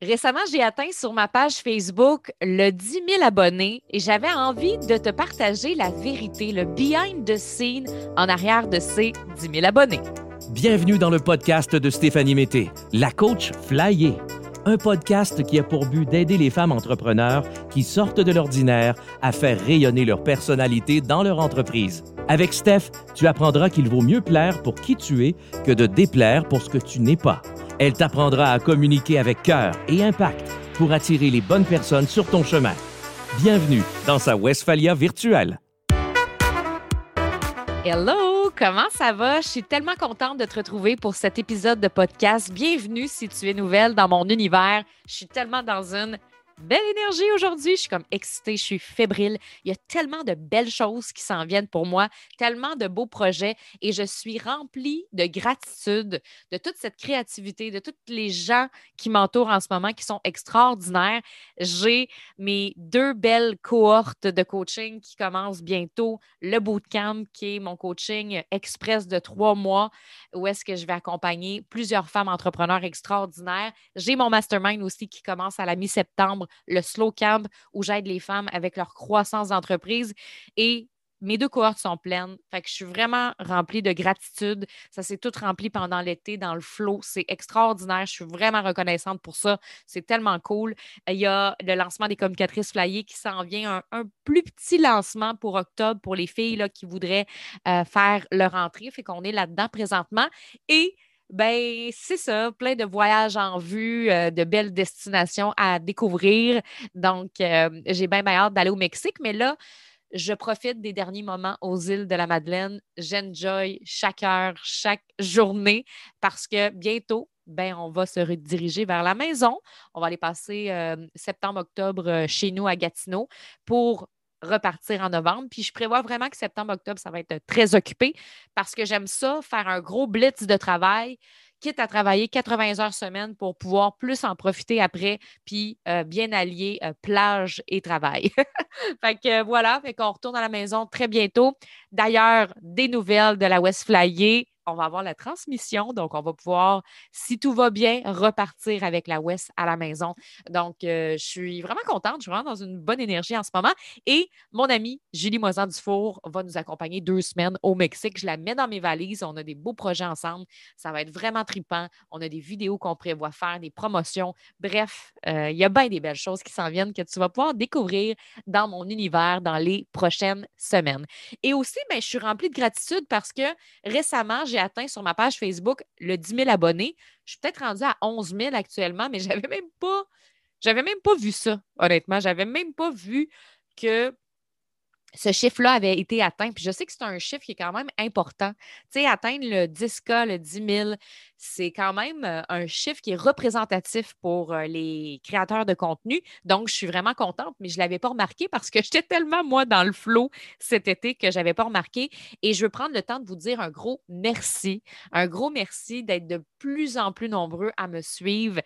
Récemment, j'ai atteint sur ma page Facebook le 10 000 abonnés et j'avais envie de te partager la vérité, le behind the scene en arrière de ces 10 000 abonnés. Bienvenue dans le podcast de Stéphanie Mété, la coach Flyer. Un podcast qui a pour but d'aider les femmes entrepreneurs qui sortent de l'ordinaire à faire rayonner leur personnalité dans leur entreprise. Avec Steph, tu apprendras qu'il vaut mieux plaire pour qui tu es que de déplaire pour ce que tu n'es pas. Elle t'apprendra à communiquer avec cœur et impact pour attirer les bonnes personnes sur ton chemin. Bienvenue dans sa Westphalia virtuelle. Hello, comment ça va? Je suis tellement contente de te retrouver pour cet épisode de podcast. Bienvenue si tu es nouvelle dans mon univers. Je suis tellement dans une belle énergie aujourd'hui. Je suis comme excitée, je suis fébrile. Il y a tellement de belles choses qui s'en viennent pour moi, tellement de beaux projets et je suis remplie de gratitude, de toute cette créativité, de tous les gens qui m'entourent en ce moment qui sont extraordinaires. J'ai mes deux belles cohortes de coaching qui commencent bientôt. Le Bootcamp qui est mon coaching express de 3 mois où est-ce que je vais accompagner plusieurs femmes entrepreneurs extraordinaires. J'ai mon mastermind aussi qui commence à la mi-septembre, le slow camp où j'aide les femmes avec leur croissance d'entreprise et mes deux cohortes sont pleines. Fait que je suis vraiment remplie de gratitude. Ça s'est tout rempli pendant l'été dans le flow. C'est extraordinaire. Je suis vraiment reconnaissante pour ça. C'est tellement cool. Il y a le lancement des communicatrices Flyer qui s'en vient, un plus petit lancement pour octobre pour les filles là, qui voudraient faire leur entrée. Fait qu'on est là-dedans présentement et ben, c'est ça, plein de voyages en vue, de belles destinations à découvrir. Donc, j'ai bien hâte d'aller au Mexique. Mais là, je profite des derniers moments aux îles de la Madeleine. J'enjoy chaque heure, chaque journée parce que bientôt, ben, on va se rediriger vers la maison. On va aller passer septembre-octobre chez nous à Gatineau pour repartir en novembre. Puis je prévois vraiment que septembre-octobre, ça va être très occupé parce que j'aime ça, faire un gros blitz de travail, quitte à travailler 80 heures semaine pour pouvoir plus en profiter après, puis bien allier plage et travail. Fait que voilà, fait qu'on retourne à la maison très bientôt. D'ailleurs, des nouvelles de la West Flyer. On va avoir la transmission, donc on va pouvoir, si tout va bien, repartir avec la West à la maison. Donc, je suis vraiment contente, je suis vraiment dans une bonne énergie en ce moment. Et mon amie Julie Moisan-Dufour va nous accompagner 2 semaines au Mexique. Je la mets dans mes valises, on a des beaux projets ensemble. Ça va être vraiment trippant. On a des vidéos qu'on prévoit faire, des promotions. Bref, il y a bien des belles choses qui s'en viennent que tu vas pouvoir découvrir dans mon univers dans les prochaines semaines. Et aussi, ben, je suis remplie de gratitude parce que récemment, j'ai atteint sur ma page Facebook le 10 000 abonnés. Je suis peut-être rendue à 11 000 actuellement, mais j'avais même pas vu ça, honnêtement. J'avais même pas vu que ce chiffre-là avait été atteint. Puis je sais que c'est un chiffre qui est quand même important. Tu sais, atteindre le 10K, le 10 000, c'est quand même un chiffre qui est représentatif pour les créateurs de contenu. Donc, je suis vraiment contente, mais je ne l'avais pas remarqué parce que j'étais tellement, moi, dans le flow cet été que je n'avais pas remarqué. Et je veux prendre le temps de vous dire un gros merci. Un gros merci d'être de plus en plus nombreux à me suivre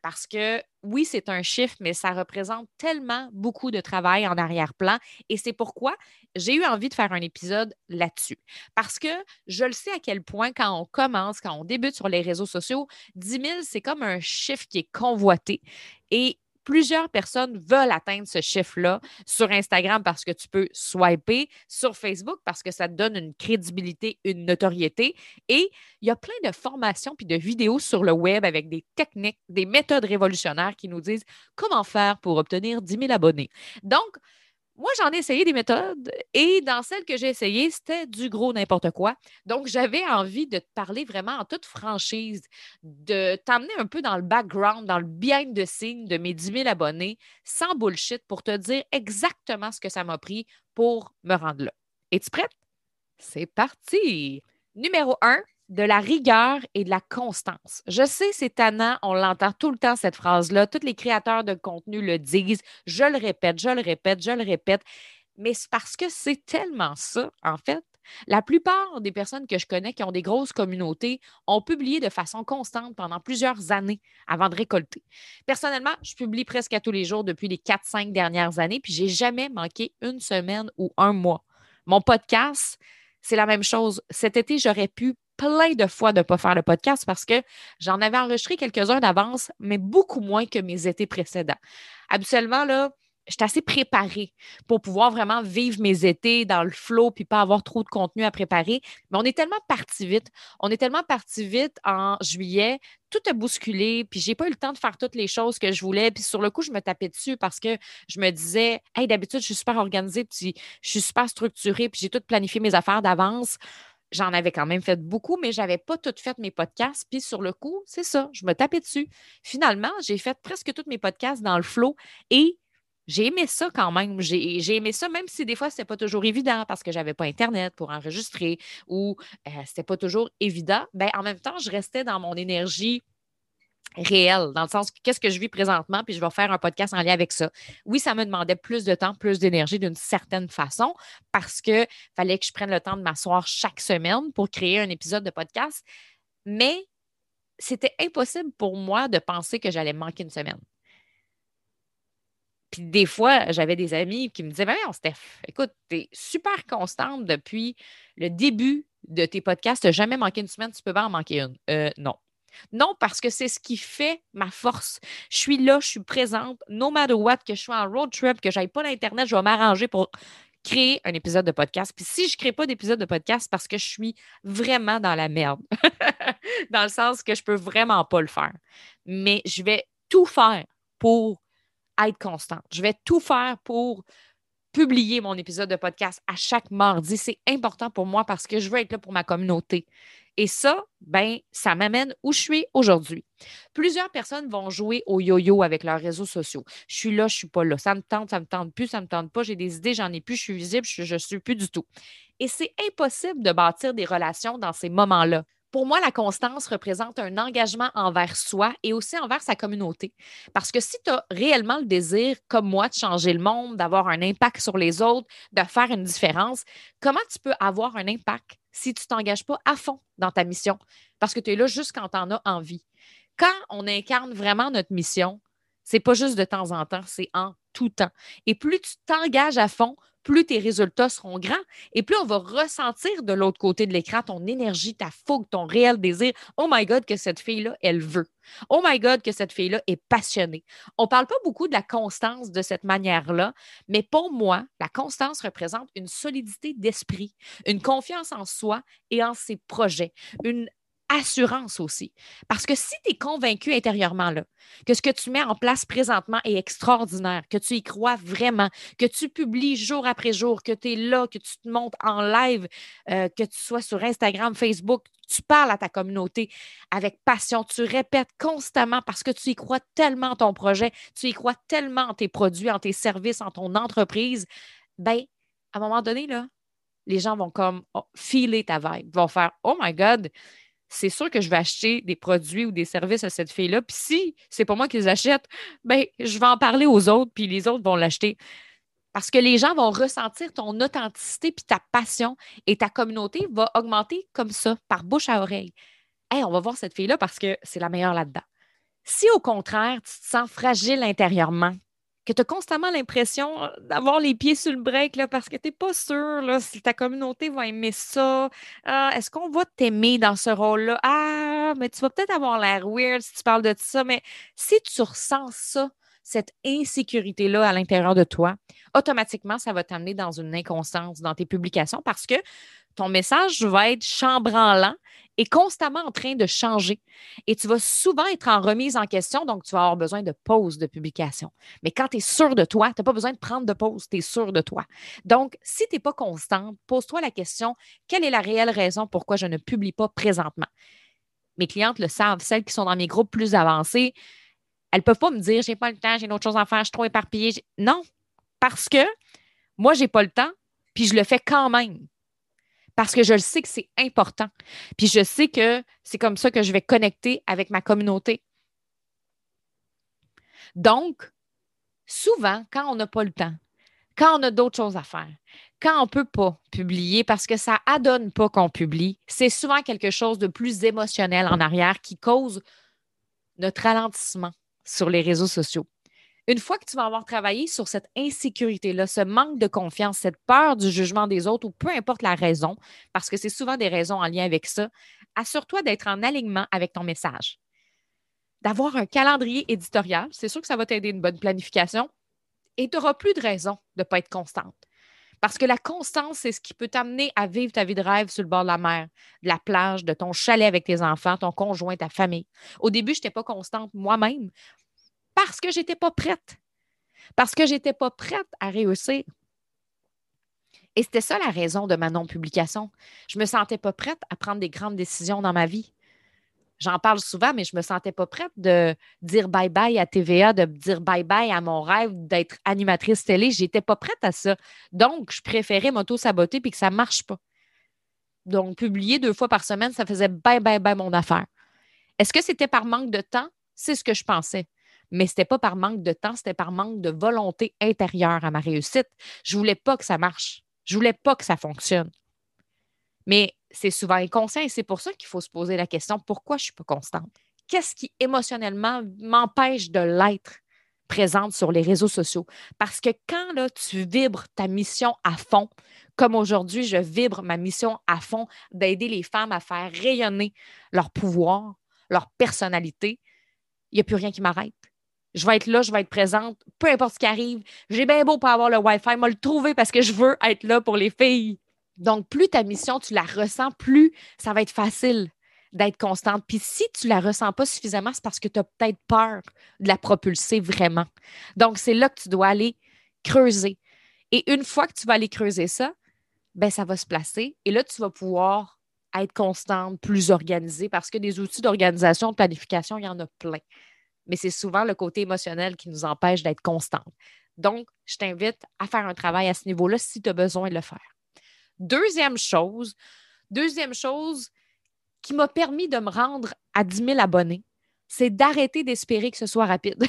parce que oui, c'est un chiffre, mais ça représente tellement beaucoup de travail en arrière-plan et c'est pourquoi j'ai eu envie de faire un épisode là-dessus. Parce que je le sais à quel point quand on commence, quand on débute sur les réseaux sociaux, 10 000, c'est comme un chiffre qui est convoité et plusieurs personnes veulent atteindre ce chiffre-là sur Instagram parce que tu peux swiper, sur Facebook parce que ça te donne une crédibilité, une notoriété. Et il y a plein de formations puis de vidéos sur le web avec des techniques, des méthodes révolutionnaires qui nous disent comment faire pour obtenir 10 000 abonnés. Donc, moi, j'en ai essayé des méthodes et dans celles que j'ai essayées, c'était du gros n'importe quoi. Donc, j'avais envie de te parler vraiment en toute franchise, de t'emmener un peu dans le background, dans le behind the scenes de mes 10 000 abonnés, sans bullshit, pour te dire exactement ce que ça m'a pris pour me rendre là. Es-tu prête? C'est parti! Numéro 1, de la rigueur et de la constance. Je sais, c'est tannant, on l'entend tout le temps, cette phrase-là. Tous les créateurs de contenu le disent. Je le répète, je le répète, je le répète. Mais c'est parce que c'est tellement ça, en fait. La plupart des personnes que je connais qui ont des grosses communautés ont publié de façon constante pendant plusieurs années avant de récolter. Personnellement, je publie presque à tous les jours depuis les 4-5 dernières années, puis j'ai jamais manqué une semaine ou un mois. Mon podcast, c'est la même chose. Cet été, j'aurais pu plein de fois de ne pas faire le podcast parce que j'en avais enregistré quelques-uns d'avance, mais beaucoup moins que mes étés précédents. Habituellement, là, j'étais assez préparée pour pouvoir vraiment vivre mes étés dans le flow puis pas avoir trop de contenu à préparer. Mais on est tellement parti vite. On est tellement parti vite en juillet. Tout a bousculé puis j'ai pas eu le temps de faire toutes les choses que je voulais. Puis sur le coup, je me tapais dessus parce que je me disais « Hey, d'habitude, je suis super organisée puis je suis super structurée puis j'ai tout planifié mes affaires d'avance. » J'en avais quand même fait beaucoup, mais je n'avais pas tout fait mes podcasts. Puis sur le coup, c'est ça, je me tapais dessus. Finalement, j'ai fait presque tous mes podcasts dans le flow et j'ai aimé ça quand même. J'ai aimé ça, même si des fois, ce n'était pas toujours évident parce que je n'avais pas Internet pour enregistrer ou ce n'était pas toujours évident. Bien, en même temps, je restais dans mon énergie réelle, dans le sens qu'est-ce que je vis présentement, puis je vais faire un podcast en lien avec ça. Oui, ça me demandait plus de temps, plus d'énergie d'une certaine façon, parce qu'il fallait que je prenne le temps de m'asseoir chaque semaine pour créer un épisode de podcast, mais c'était impossible pour moi de penser que j'allais manquer une semaine. Puis des fois, j'avais des amis qui me disaient « Mais non, Steph, écoute, t'es super constante depuis le début de tes podcasts, t'as jamais manqué une semaine, tu peux pas en manquer une. Non. Non, parce que c'est ce qui fait ma force. Je suis là, je suis présente, no matter what, que je sois en road trip, que je n'aille pas à l'Internet, je vais m'arranger pour créer un épisode de podcast. Puis si je ne crée pas d'épisode de podcast, c'est parce que je suis vraiment dans la merde. Dans le sens que je ne peux vraiment pas le faire. Mais je vais tout faire pour être constante. Je vais tout faire pour publier mon épisode de podcast à chaque mardi. C'est important pour moi parce que je veux être là pour ma communauté. Et ça, ben, ça m'amène où je suis aujourd'hui. Plusieurs personnes vont jouer au yo-yo avec leurs réseaux sociaux. Je suis là, je ne suis pas là. Ça me tente plus, ça ne me tente pas. J'ai des idées, j'en ai plus, je suis visible, je ne suis plus du tout. Et c'est impossible de bâtir des relations dans ces moments-là. Pour moi, la constance représente un engagement envers soi et aussi envers sa communauté. Parce que si tu as réellement le désir, comme moi, de changer le monde, d'avoir un impact sur les autres, de faire une différence, comment tu peux avoir un impact si tu ne t'engages pas à fond dans ta mission? Parce que tu es là juste quand tu en as envie. Quand on incarne vraiment notre mission, c'est pas juste de temps en temps, c'est en tout temps. Et plus tu t'engages à fond, plus tes résultats seront grands et plus on va ressentir de l'autre côté de l'écran ton énergie, ta fougue, ton réel désir. Oh my God, que cette fille-là, elle veut. Oh my God, que cette fille-là est passionnée. On ne parle pas beaucoup de la constance de cette manière-là, mais pour moi, la constance représente une solidité d'esprit, une confiance en soi et en ses projets, une assurance aussi. Parce que si tu es convaincu intérieurement là, que ce que tu mets en place présentement est extraordinaire, que tu y crois vraiment, que tu publies jour après jour, que tu es là, que tu te montres en live, que tu sois sur Instagram, Facebook, tu parles à ta communauté avec passion, tu répètes constamment parce que tu y crois tellement en ton projet, tu y crois tellement en tes produits, en tes services, en ton entreprise, bien, à un moment donné, là, les gens vont comme filer ta vibe, vont faire « Oh my God! » c'est sûr que je vais acheter des produits ou des services à cette fille-là. Puis si c'est pas moi qui les achète, bien, je vais en parler aux autres, puis les autres vont l'acheter. Parce que les gens vont ressentir ton authenticité puis ta passion et ta communauté va augmenter comme ça, par bouche à oreille. Hey, on va voir cette fille-là parce que c'est la meilleure là-dedans. Si au contraire, tu te sens fragile intérieurement, que tu as constamment l'impression d'avoir les pieds sur le break là, parce que tu n'es pas sûr là, si ta communauté va aimer ça. Est-ce qu'on va t'aimer dans ce rôle-là? Ah, mais tu vas peut-être avoir l'air weird si tu parles de ça, mais si tu ressens ça, cette insécurité-là à l'intérieur de toi, automatiquement, ça va t'amener dans une inconstance dans tes publications parce que ton message va être chambranlant et constamment en train de changer. Et tu vas souvent être en remise en question, donc tu vas avoir besoin de pause de publication. Mais quand tu es sûr de toi, tu n'as pas besoin de prendre de pause, tu es sûr de toi. Donc, si tu n'es pas constante, pose-toi la question, quelle est la réelle raison pourquoi je ne publie pas présentement? Mes clientes le savent, celles qui sont dans mes groupes plus avancés, elles ne peuvent pas me dire, j'ai pas le temps, j'ai d'autres choses à faire, je suis trop éparpillée. Non, parce que moi, j'ai pas le temps, puis je le fais quand même. Parce que je le sais que c'est important. Puis je sais que c'est comme ça que je vais connecter avec ma communauté. Donc, souvent, quand on n'a pas le temps, quand on a d'autres choses à faire, quand on ne peut pas publier parce que ça adonne pas qu'on publie, c'est souvent quelque chose de plus émotionnel en arrière qui cause notre ralentissement sur les réseaux sociaux. Une fois que tu vas avoir travaillé sur cette insécurité-là, ce manque de confiance, cette peur du jugement des autres ou peu importe la raison, parce que c'est souvent des raisons en lien avec ça, assure-toi d'être en alignement avec ton message. D'avoir un calendrier éditorial, c'est sûr que ça va t'aider une bonne planification et tu n'auras plus de raison de ne pas être constante. Parce que la constance, c'est ce qui peut t'amener à vivre ta vie de rêve sur le bord de la mer, de la plage, de ton chalet avec tes enfants, ton conjoint, ta famille. Au début, je n'étais pas constante moi-même parce que je n'étais pas prête. Parce que je n'étais pas prête à réussir. Et c'était ça la raison de ma non-publication. Je ne me sentais pas prête à prendre des grandes décisions dans ma vie. J'en parle souvent, mais je ne me sentais pas prête de dire bye-bye à TVA, de dire bye-bye à mon rêve d'être animatrice télé. Je n'étais pas prête à ça. Donc, je préférais m'auto-saboter et que ça ne marche pas. Donc, publier 2 fois par semaine, ça faisait bye-bye-bye mon affaire. Est-ce que c'était par manque de temps? C'est ce que je pensais. Mais ce n'était pas par manque de temps, c'était par manque de volonté intérieure à ma réussite. Je ne voulais pas que ça marche. Je ne voulais pas que ça fonctionne. Mais c'est souvent inconscient et c'est pour ça qu'il faut se poser la question « Pourquoi je ne suis pas constante? » Qu'est-ce qui émotionnellement m'empêche de l'être présente sur les réseaux sociaux? Parce que quand là, tu vibres ta mission à fond, comme aujourd'hui, je vibre ma mission à fond d'aider les femmes à faire rayonner leur pouvoir, leur personnalité, il n'y a plus rien qui m'arrête. Je vais être là, je vais être présente, peu importe ce qui arrive. J'ai bien beau pas avoir le Wi-Fi, moi le trouver parce que je veux être là pour les filles. Donc, plus ta mission, tu la ressens, plus ça va être facile d'être constante. Puis si tu la ressens pas suffisamment, c'est parce que tu as peut-être peur de la propulser vraiment. Donc, c'est là que tu dois aller creuser. Et une fois que tu vas aller creuser ça, bien, ça va se placer. Et là, tu vas pouvoir être constante, plus organisée, parce que des outils d'organisation, de planification, il y en a plein. Mais c'est souvent le côté émotionnel qui nous empêche d'être constante. Donc, je t'invite à faire un travail à ce niveau-là si tu as besoin de le faire. Deuxième chose qui m'a permis de me rendre à 10 000 abonnés, c'est d'arrêter d'espérer que ce soit rapide.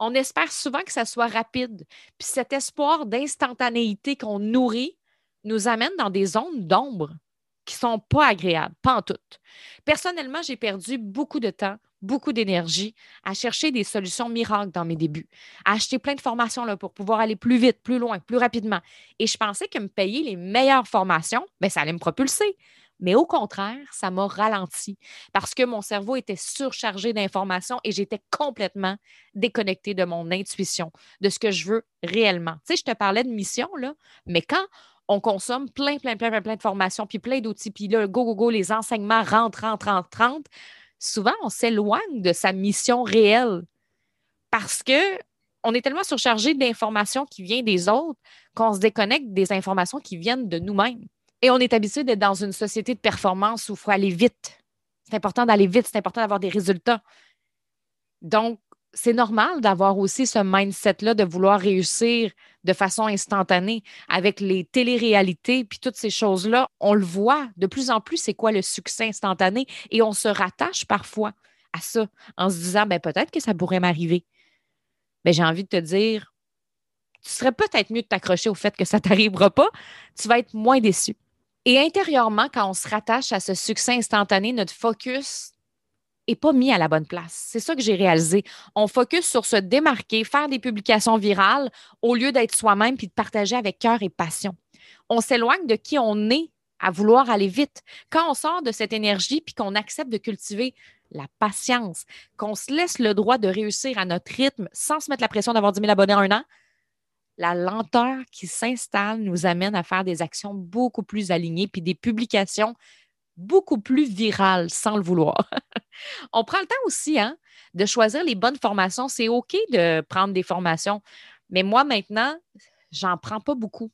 On espère souvent que ça soit rapide. Puis cet espoir d'instantanéité qu'on nourrit nous amène dans des zones d'ombre qui ne sont pas agréables, pas en tout. Personnellement, j'ai perdu beaucoup de temps, beaucoup d'énergie à chercher des solutions miracles dans mes débuts, à acheter plein de formations là, pour pouvoir aller plus vite, plus loin, plus rapidement. Et je pensais que me payer les meilleures formations, bien, ça allait me propulser. Mais au contraire, ça m'a ralenti parce que mon cerveau était surchargé d'informations et j'étais complètement déconnectée de mon intuition, de ce que je veux réellement. Tu sais, je te parlais de mission, là, mais quand on consomme plein de formations, puis plein d'outils, puis là, go, les enseignements rentrent, souvent, on s'éloigne de sa mission réelle parce qu'on est tellement surchargé d'informations qui viennent des autres qu'on se déconnecte des informations qui viennent de nous-mêmes. Et on est habitué d'être dans une société de performance où il faut aller vite. C'est important d'aller vite, c'est important d'avoir des résultats. Donc, c'est normal d'avoir aussi ce mindset-là de vouloir réussir de façon instantanée avec les téléréalités puis toutes ces choses-là. On le voit de plus en plus, c'est quoi le succès instantané? Et on se rattache parfois à ça en se disant, bien, peut-être que ça pourrait m'arriver. Mais j'ai envie de te dire, tu serais peut-être mieux de t'accrocher au fait que ça ne t'arrivera pas. Tu vas être moins déçu. Et intérieurement, quand on se rattache à ce succès instantané, notre focus n'est pas mis à la bonne place. C'est ça que j'ai réalisé. On focus sur se démarquer, faire des publications virales au lieu d'être soi-même puis de partager avec cœur et passion. On s'éloigne de qui on est à vouloir aller vite. Quand on sort de cette énergie puis qu'on accepte de cultiver la patience, qu'on se laisse le droit de réussir à notre rythme sans se mettre la pression d'avoir 10 000 abonnés en 1 an, la lenteur qui s'installe nous amène à faire des actions beaucoup plus alignées puis des publications beaucoup plus virale sans le vouloir. On prend le temps aussi de choisir les bonnes formations. C'est OK de prendre des formations, mais moi maintenant, j'en prends pas beaucoup.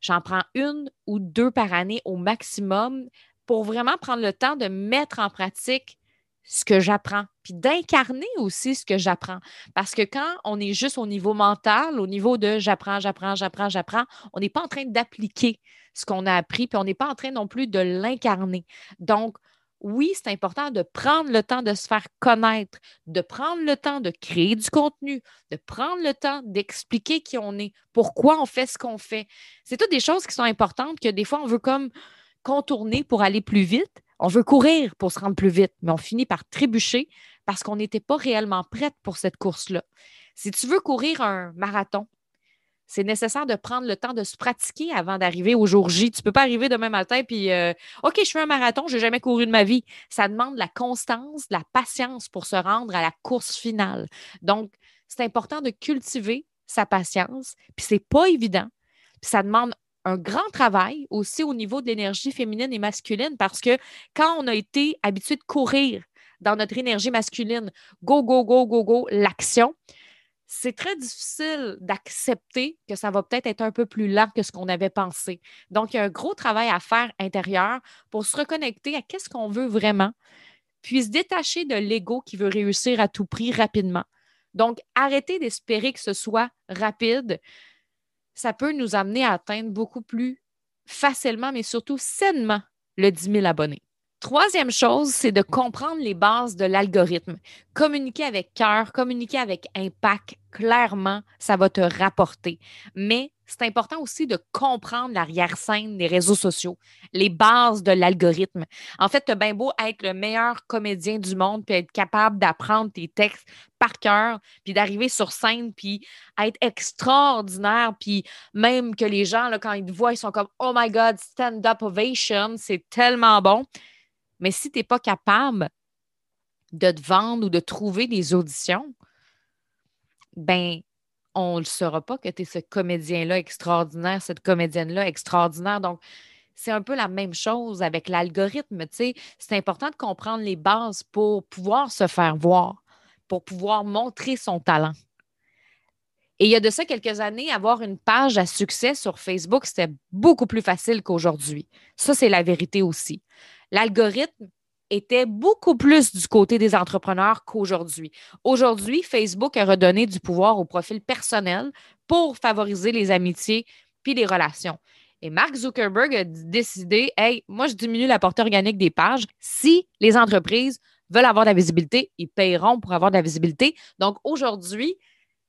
J'en prends 1 ou 2 par année au maximum pour vraiment prendre le temps de mettre en pratique ce que j'apprends, puis d'incarner aussi ce que j'apprends. Parce que quand on est juste au niveau mental, au niveau de j'apprends, on n'est pas en train d'appliquer ce qu'on a appris, puis on n'est pas en train non plus de l'incarner. Donc, oui, c'est important de prendre le temps de se faire connaître, de prendre le temps de créer du contenu, de prendre le temps d'expliquer qui on est, pourquoi on fait ce qu'on fait. C'est toutes des choses qui sont importantes que des fois, on veut comme contourner pour aller plus vite. On veut courir pour se rendre plus vite, mais on finit par trébucher parce qu'on n'était pas réellement prête pour cette course-là. Si tu veux courir un marathon, C'est nécessaire de prendre le temps de se pratiquer avant d'arriver au jour J. Tu ne peux pas arriver demain matin puis OK, je fais un marathon, je n'ai jamais couru de ma vie. Ça demande de la constance, de la patience pour se rendre à la course finale. Donc, c'est important de cultiver sa patience, puis c'est pas évident. Puis ça demande un grand travail aussi au niveau de l'énergie féminine et masculine parce que quand on a été habitué de courir dans notre énergie masculine, go, go, go, go, go, l'action, c'est très difficile d'accepter que ça va peut-être être un peu plus lent que ce qu'on avait pensé. Donc, il y a un gros travail à faire intérieur pour se reconnecter à qu'est-ce qu'on veut vraiment, puis se détacher de l'ego qui veut réussir à tout prix rapidement. Donc, arrêter d'espérer que ce soit rapide, ça peut nous amener à atteindre beaucoup plus facilement, mais surtout sainement, le 10 000 abonnés. Troisième chose, c'est de comprendre les bases de l'algorithme. Communiquer avec cœur, communiquer avec impact, clairement, ça va te rapporter. Mais c'est important aussi de comprendre l'arrière-scène des réseaux sociaux, les bases de l'algorithme. En fait, tu as bien beau être le meilleur comédien du monde puis être capable d'apprendre tes textes par cœur puis d'arriver sur scène puis être extraordinaire puis même que les gens, là, quand ils te voient, ils sont comme « Oh my God, stand-up ovation, c'est tellement bon ». Mais si tu n'es pas capable de te vendre ou de trouver des auditions, ben on ne le saura pas que tu es ce comédien-là extraordinaire, cette comédienne-là extraordinaire. Donc, c'est un peu la même chose avec l'algorithme. T'sais. C'est important de comprendre les bases pour pouvoir se faire voir, pour pouvoir montrer son talent. Et il y a de ça quelques années, avoir une page à succès sur Facebook, c'était beaucoup plus facile qu'aujourd'hui. Ça, c'est la vérité aussi. L'algorithme était beaucoup plus du côté des entrepreneurs qu'aujourd'hui. Aujourd'hui, Facebook a redonné du pouvoir au profil personnel pour favoriser les amitiés puis les relations. Et Mark Zuckerberg a décidé, « Hey, moi, je diminue la portée organique des pages. Si les entreprises veulent avoir de la visibilité, ils paieront pour avoir de la visibilité. » Donc, aujourd'hui,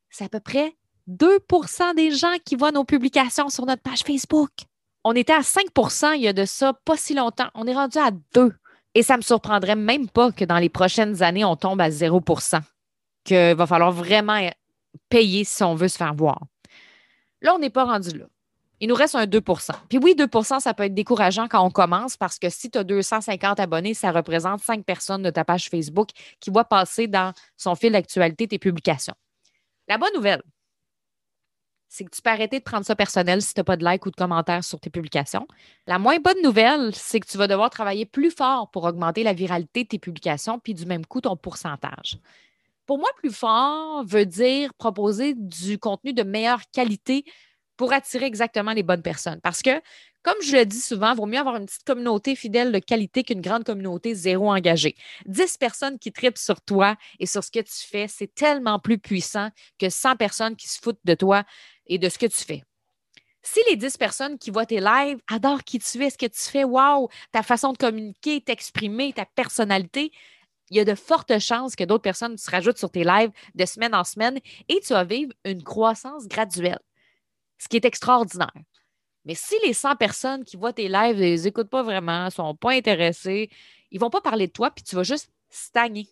c'est à peu près 2% des gens qui voient nos publications sur notre page Facebook. On était à 5% il y a de ça pas si longtemps. On est rendu à 2%. Et ça ne me surprendrait même pas que dans les prochaines années, on tombe à 0%, qu'il va falloir vraiment payer si on veut se faire voir. Là, on n'est pas rendu là. Il nous reste un 2%. Puis oui, 2%, ça peut être décourageant quand on commence parce que si tu as 250 abonnés, ça représente 5 personnes de ta page Facebook qui voient passer dans son fil d'actualité tes publications. La bonne nouvelle, c'est que tu peux arrêter de prendre ça personnel si tu n'as pas de like ou de commentaires sur tes publications. La moins bonne nouvelle, c'est que tu vas devoir travailler plus fort pour augmenter la viralité de tes publications puis du même coup, ton pourcentage. Pour moi, plus fort veut dire proposer du contenu de meilleure qualité pour attirer exactement les bonnes personnes. Parce que, comme je le dis souvent, il vaut mieux avoir une petite communauté fidèle de qualité qu'une grande communauté zéro engagée. 10 personnes qui trippent sur toi et sur ce que tu fais, c'est tellement plus puissant que 100 personnes qui se foutent de toi et de ce que tu fais. Si les 10 personnes qui voient tes lives adorent qui tu es, ce que tu fais, wow, ta façon de communiquer, t'exprimer, ta personnalité, il y a de fortes chances que d'autres personnes se rajoutent sur tes lives de semaine en semaine et tu vas vivre une croissance graduelle. Ce qui est extraordinaire. Mais si les 100 personnes qui voient tes lives ne les écoutent pas vraiment, ne sont pas intéressées, ils ne vont pas parler de toi, puis tu vas juste stagner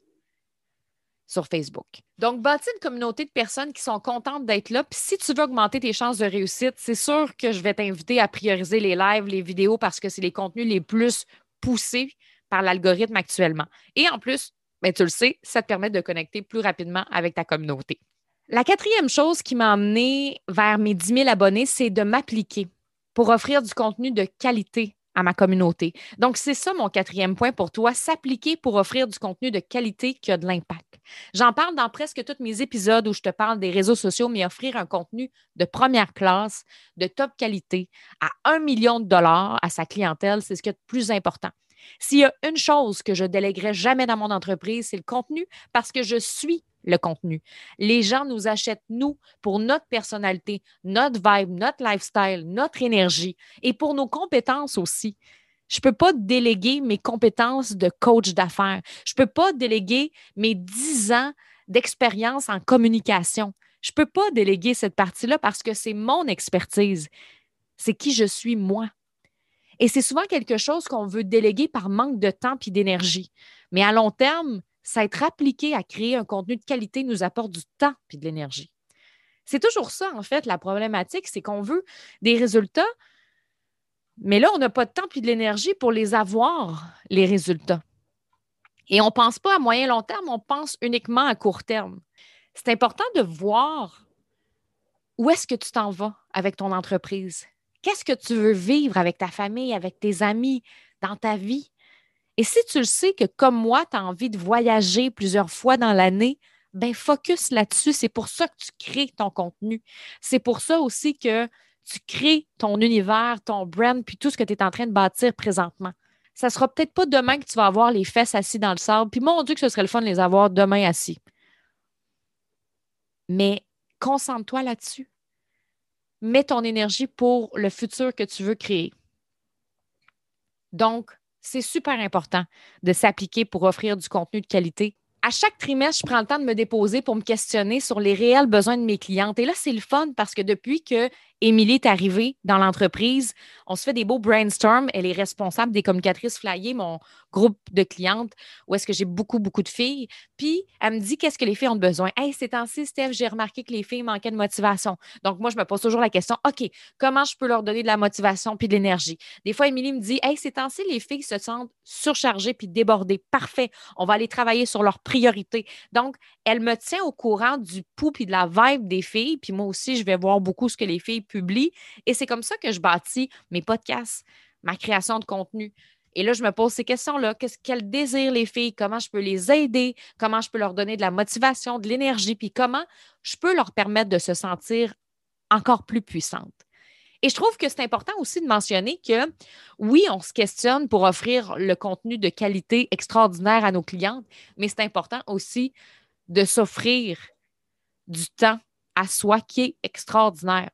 sur Facebook. Donc, bâtis une communauté de personnes qui sont contentes d'être là, puis si tu veux augmenter tes chances de réussite, c'est sûr que je vais t'inviter à prioriser les lives, les vidéos, parce que c'est les contenus les plus poussés par l'algorithme actuellement. Et en plus, ben, tu le sais, ça te permet de connecter plus rapidement avec ta communauté. La quatrième chose qui m'a amenée vers mes 10 000 abonnés, c'est de m'appliquer pour offrir du contenu de qualité à ma communauté. Donc, c'est ça mon quatrième point pour toi, s'appliquer pour offrir du contenu de qualité qui a de l'impact. J'en parle dans presque tous mes épisodes où je te parle des réseaux sociaux, mais offrir un contenu de première classe, de top qualité, à $1 million à sa clientèle, c'est ce qu'il y a de plus important. S'il y a une chose que je délèguerai jamais dans mon entreprise, c'est le contenu parce que je suis le contenu. Les gens nous achètent, nous, pour notre personnalité, notre vibe, notre lifestyle, notre énergie et pour nos compétences aussi. Je ne peux pas déléguer mes compétences de coach d'affaires. Je ne peux pas déléguer mes 10 ans d'expérience en communication. Je ne peux pas déléguer cette partie-là parce que c'est mon expertise. C'est qui je suis, moi. Et c'est souvent quelque chose qu'on veut déléguer par manque de temps et d'énergie. Mais à long terme, s'être appliqué à créer un contenu de qualité nous apporte du temps et de l'énergie. C'est toujours ça, en fait, la problématique, c'est qu'on veut des résultats, mais là, on n'a pas de temps puis de l'énergie pour les avoir, les résultats. Et on ne pense pas à moyen long terme, on pense uniquement à court terme. C'est important de voir où est-ce que tu t'en vas avec ton entreprise. Qu'est-ce que tu veux vivre avec ta famille, avec tes amis, dans ta vie? Et si tu le sais que, comme moi, tu as envie de voyager plusieurs fois dans l'année, bien, focus là-dessus. C'est pour ça que tu crées ton contenu. C'est pour ça aussi que tu crées ton univers, ton brand, puis tout ce que tu es en train de bâtir présentement. Ça ne sera peut-être pas demain que tu vas avoir les fesses assises dans le sable, puis mon Dieu que ce serait le fun de les avoir demain assis. Mais concentre-toi là-dessus. Mets ton énergie pour le futur que tu veux créer. Donc, c'est super important de s'appliquer pour offrir du contenu de qualité. À chaque trimestre, je prends le temps de me déposer pour me questionner sur les réels besoins de mes clientes. Et là, c'est le fun parce que depuis que Émilie est arrivée dans l'entreprise, on se fait des beaux brainstorms. Elle est responsable des communicatrices Flyer, mon groupe de clientes, où est-ce que j'ai beaucoup, beaucoup de filles. Puis, elle me dit qu'est-ce que les filles ont besoin. « Hey, ces temps-ci, Steph, j'ai remarqué que les filles manquaient de motivation. » Donc, moi, je me pose toujours la question, « OK, comment je peux leur donner de la motivation puis de l'énergie? » Des fois, Émilie me dit, « Hey, ces temps-ci, les filles se sentent surchargées puis débordées. Parfait. On va aller travailler sur leur priorité. » Donc, elle me tient au courant du pouls puis de la vibe des filles. Puis moi aussi, je vais voir beaucoup ce que les filles publient. Et c'est comme ça que je bâtis mes podcasts, ma création de contenu. Et là, je me pose ces questions-là. Quelles désirent les filles? Comment je peux les aider? Comment je peux leur donner de la motivation, de l'énergie? Puis comment je peux leur permettre de se sentir encore plus puissantes? Et je trouve que c'est important aussi de mentionner que, oui, on se questionne pour offrir le contenu de qualité extraordinaire à nos clientes, mais c'est important aussi de s'offrir du temps à soi qui est extraordinaire.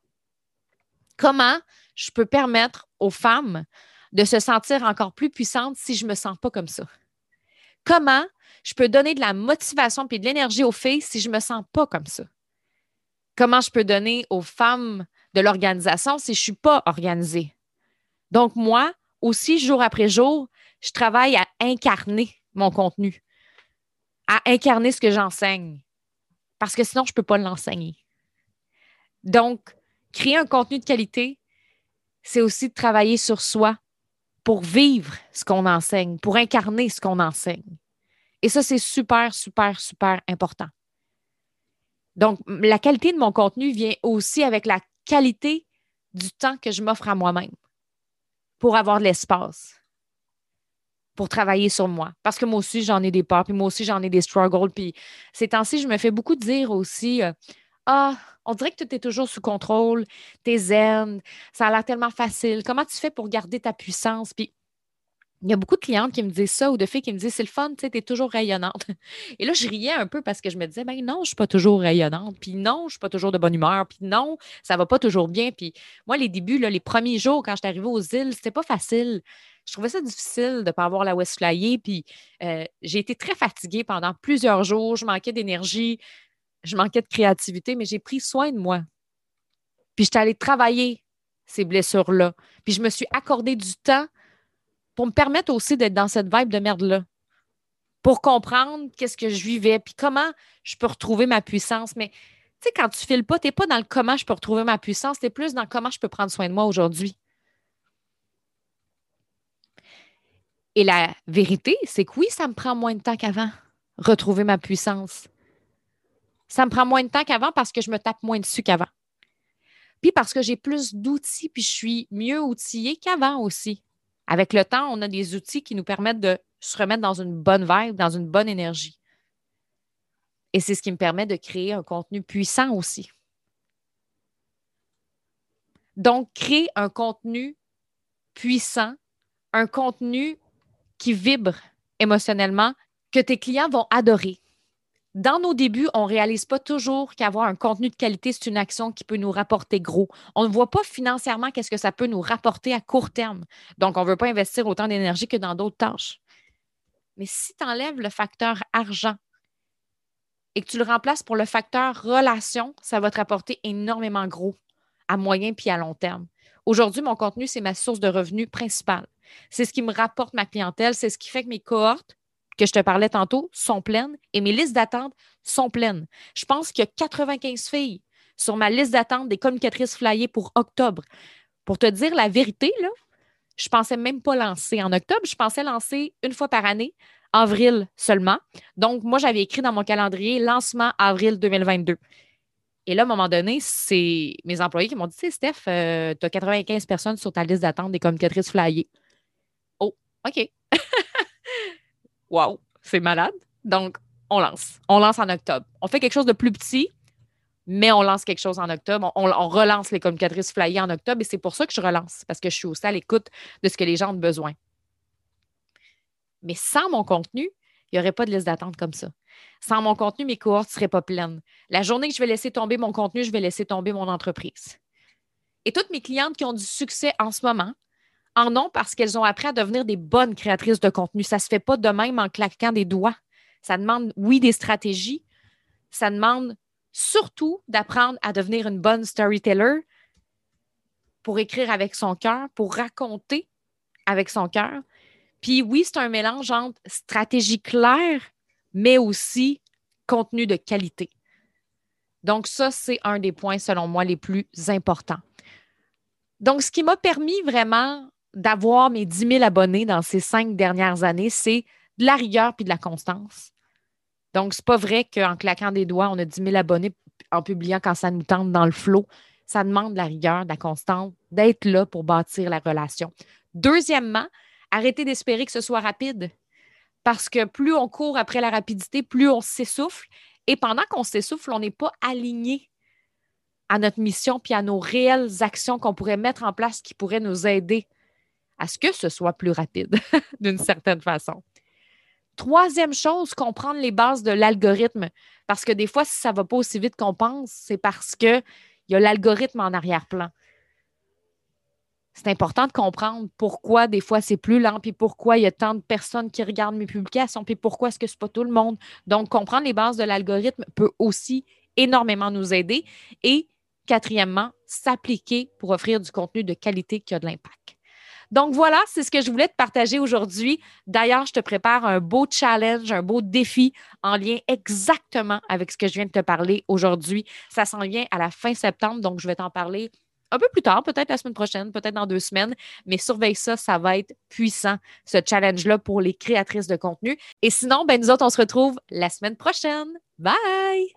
Comment je peux permettre aux femmes de se sentir encore plus puissantes si je ne me sens pas comme ça? Comment je peux donner de la motivation et de l'énergie aux filles si je ne me sens pas comme ça? Comment je peux donner aux femmes de l'organisation si je ne suis pas organisée? Donc, moi aussi, jour après jour, je travaille à incarner mon contenu, à incarner ce que j'enseigne, parce que sinon, je ne peux pas l'enseigner. Donc, créer un contenu de qualité, c'est aussi de travailler sur soi pour vivre ce qu'on enseigne, pour incarner ce qu'on enseigne. Et ça, c'est super, super, super important. Donc, la qualité de mon contenu vient aussi avec la qualité du temps que je m'offre à moi-même pour avoir de l'espace, pour travailler sur moi. Parce que moi aussi, j'en ai des peurs, puis moi aussi, j'en ai des struggles. Puis ces temps-ci, je me fais beaucoup dire aussi, ah, on dirait que tu es toujours sous contrôle, t'es zen, ça a l'air tellement facile. Comment tu fais pour garder ta puissance? Puis il y a beaucoup de clientes qui me disent ça ou de filles qui me disent, c'est le fun, tu sais, t'es toujours rayonnante. Et là, je riais un peu parce que je me disais, ben non, je ne suis pas toujours rayonnante. Puis non, je ne suis pas toujours de bonne humeur. Puis non, ça ne va pas toujours bien. Puis moi, les débuts, là, les premiers jours, quand je suis arrivée aux îles, c'était pas facile. Je trouvais ça difficile de ne pas avoir la West Flyer. Puis j'ai été très fatiguée pendant plusieurs jours. Je manquais d'énergie. Je manquais de créativité, mais j'ai pris soin de moi. Puis j'étais allée travailler ces blessures-là. Puis je me suis accordé du temps pour me permettre aussi d'être dans cette vibe de merde-là, pour comprendre qu'est-ce que je vivais, puis comment je peux retrouver ma puissance. Mais tu sais, quand tu files pas, tu n'es pas dans le comment je peux retrouver ma puissance, tu es plus dans comment je peux prendre soin de moi aujourd'hui. Et la vérité, c'est que oui, ça me prend moins de temps qu'avant, retrouver ma puissance. Ça me prend moins de temps qu'avant parce que je me tape moins dessus qu'avant. Puis parce que j'ai plus d'outils, puis je suis mieux outillée qu'avant aussi. Avec le temps, on a des outils qui nous permettent de se remettre dans une bonne vibe, dans une bonne énergie. Et c'est ce qui me permet de créer un contenu puissant aussi. Donc, créer un contenu puissant, un contenu qui vibre émotionnellement, que tes clients vont adorer. Dans nos débuts, on ne réalise pas toujours qu'avoir un contenu de qualité, c'est une action qui peut nous rapporter gros. On ne voit pas financièrement qu'est-ce que ça peut nous rapporter à court terme. Donc, on ne veut pas investir autant d'énergie que dans d'autres tâches. Mais si tu enlèves le facteur argent et que tu le remplaces pour le facteur relation, ça va te rapporter énormément gros à moyen puis à long terme. Aujourd'hui, mon contenu, c'est ma source de revenus principale. C'est ce qui me rapporte ma clientèle, c'est ce qui fait que mes cohortes que je te parlais tantôt, sont pleines et mes listes d'attente sont pleines. Je pense qu'il y a 95 filles sur ma liste d'attente des communicatrices flyées pour octobre. Pour te dire la vérité, là, je ne pensais même pas lancer en octobre. Je pensais lancer une fois par année, avril seulement. Donc, moi, j'avais écrit dans mon calendrier « Lancement avril 2022 ». Et là, à un moment donné, c'est mes employés qui m'ont dit « Tu sais, Steph, tu as 95 personnes sur ta liste d'attente des communicatrices flyées. » Oh, OK. Wow, c'est malade. Donc, on lance. On lance en octobre. On fait quelque chose de plus petit, mais on lance quelque chose en octobre. On relance les communicatrices flyées en octobre et c'est pour ça que je relance, parce que je suis aussi à l'écoute de ce que les gens ont besoin. Mais sans mon contenu, il n'y aurait pas de liste d'attente comme ça. Sans mon contenu, mes cohortes ne seraient pas pleines. La journée que je vais laisser tomber mon contenu, je vais laisser tomber mon entreprise. Et toutes mes clientes qui ont du succès en ce moment en ont parce qu'elles ont appris à devenir des bonnes créatrices de contenu. Ça ne se fait pas de même en claquant des doigts. Ça demande, oui, des stratégies. Ça demande surtout d'apprendre à devenir une bonne storyteller pour écrire avec son cœur, pour raconter avec son cœur. Puis oui, c'est un mélange entre stratégie claire, mais aussi contenu de qualité. Donc ça, c'est un des points, selon moi, les plus importants. Donc, ce qui m'a permis vraiment d'avoir mes 10 000 abonnés dans ces 5 dernières années, c'est de la rigueur puis de la constance. Donc, c'est pas vrai qu'en claquant des doigts, on a 10 000 abonnés en publiant quand ça nous tente dans le flow. Ça demande de la rigueur, de la constance, d'être là pour bâtir la relation. Deuxièmement, arrêtez d'espérer que ce soit rapide parce que plus on court après la rapidité, plus on s'essouffle. Et pendant qu'on s'essouffle, on n'est pas aligné à notre mission puis à nos réelles actions qu'on pourrait mettre en place qui pourraient nous aider à ce que ce soit plus rapide d'une certaine façon. Troisième chose, comprendre les bases de l'algorithme parce que des fois, si ça ne va pas aussi vite qu'on pense, c'est parce qu'il y a l'algorithme en arrière-plan. C'est important de comprendre pourquoi des fois c'est plus lent, puis pourquoi il y a tant de personnes qui regardent mes publications, puis pourquoi est-ce que c'est pas tout le monde. Donc, comprendre les bases de l'algorithme peut aussi énormément nous aider. Et quatrièmement, s'appliquer pour offrir du contenu de qualité qui a de l'impact. Donc voilà, c'est ce que je voulais te partager aujourd'hui. D'ailleurs, je te prépare un beau challenge, un beau défi en lien exactement avec ce que je viens de te parler aujourd'hui. Ça s'en vient à la fin septembre, donc je vais t'en parler un peu plus tard, peut-être la semaine prochaine, peut-être dans 2 semaines, mais surveille ça, ça va être puissant, ce challenge-là pour les créatrices de contenu. Et sinon, ben nous autres, on se retrouve la semaine prochaine. Bye!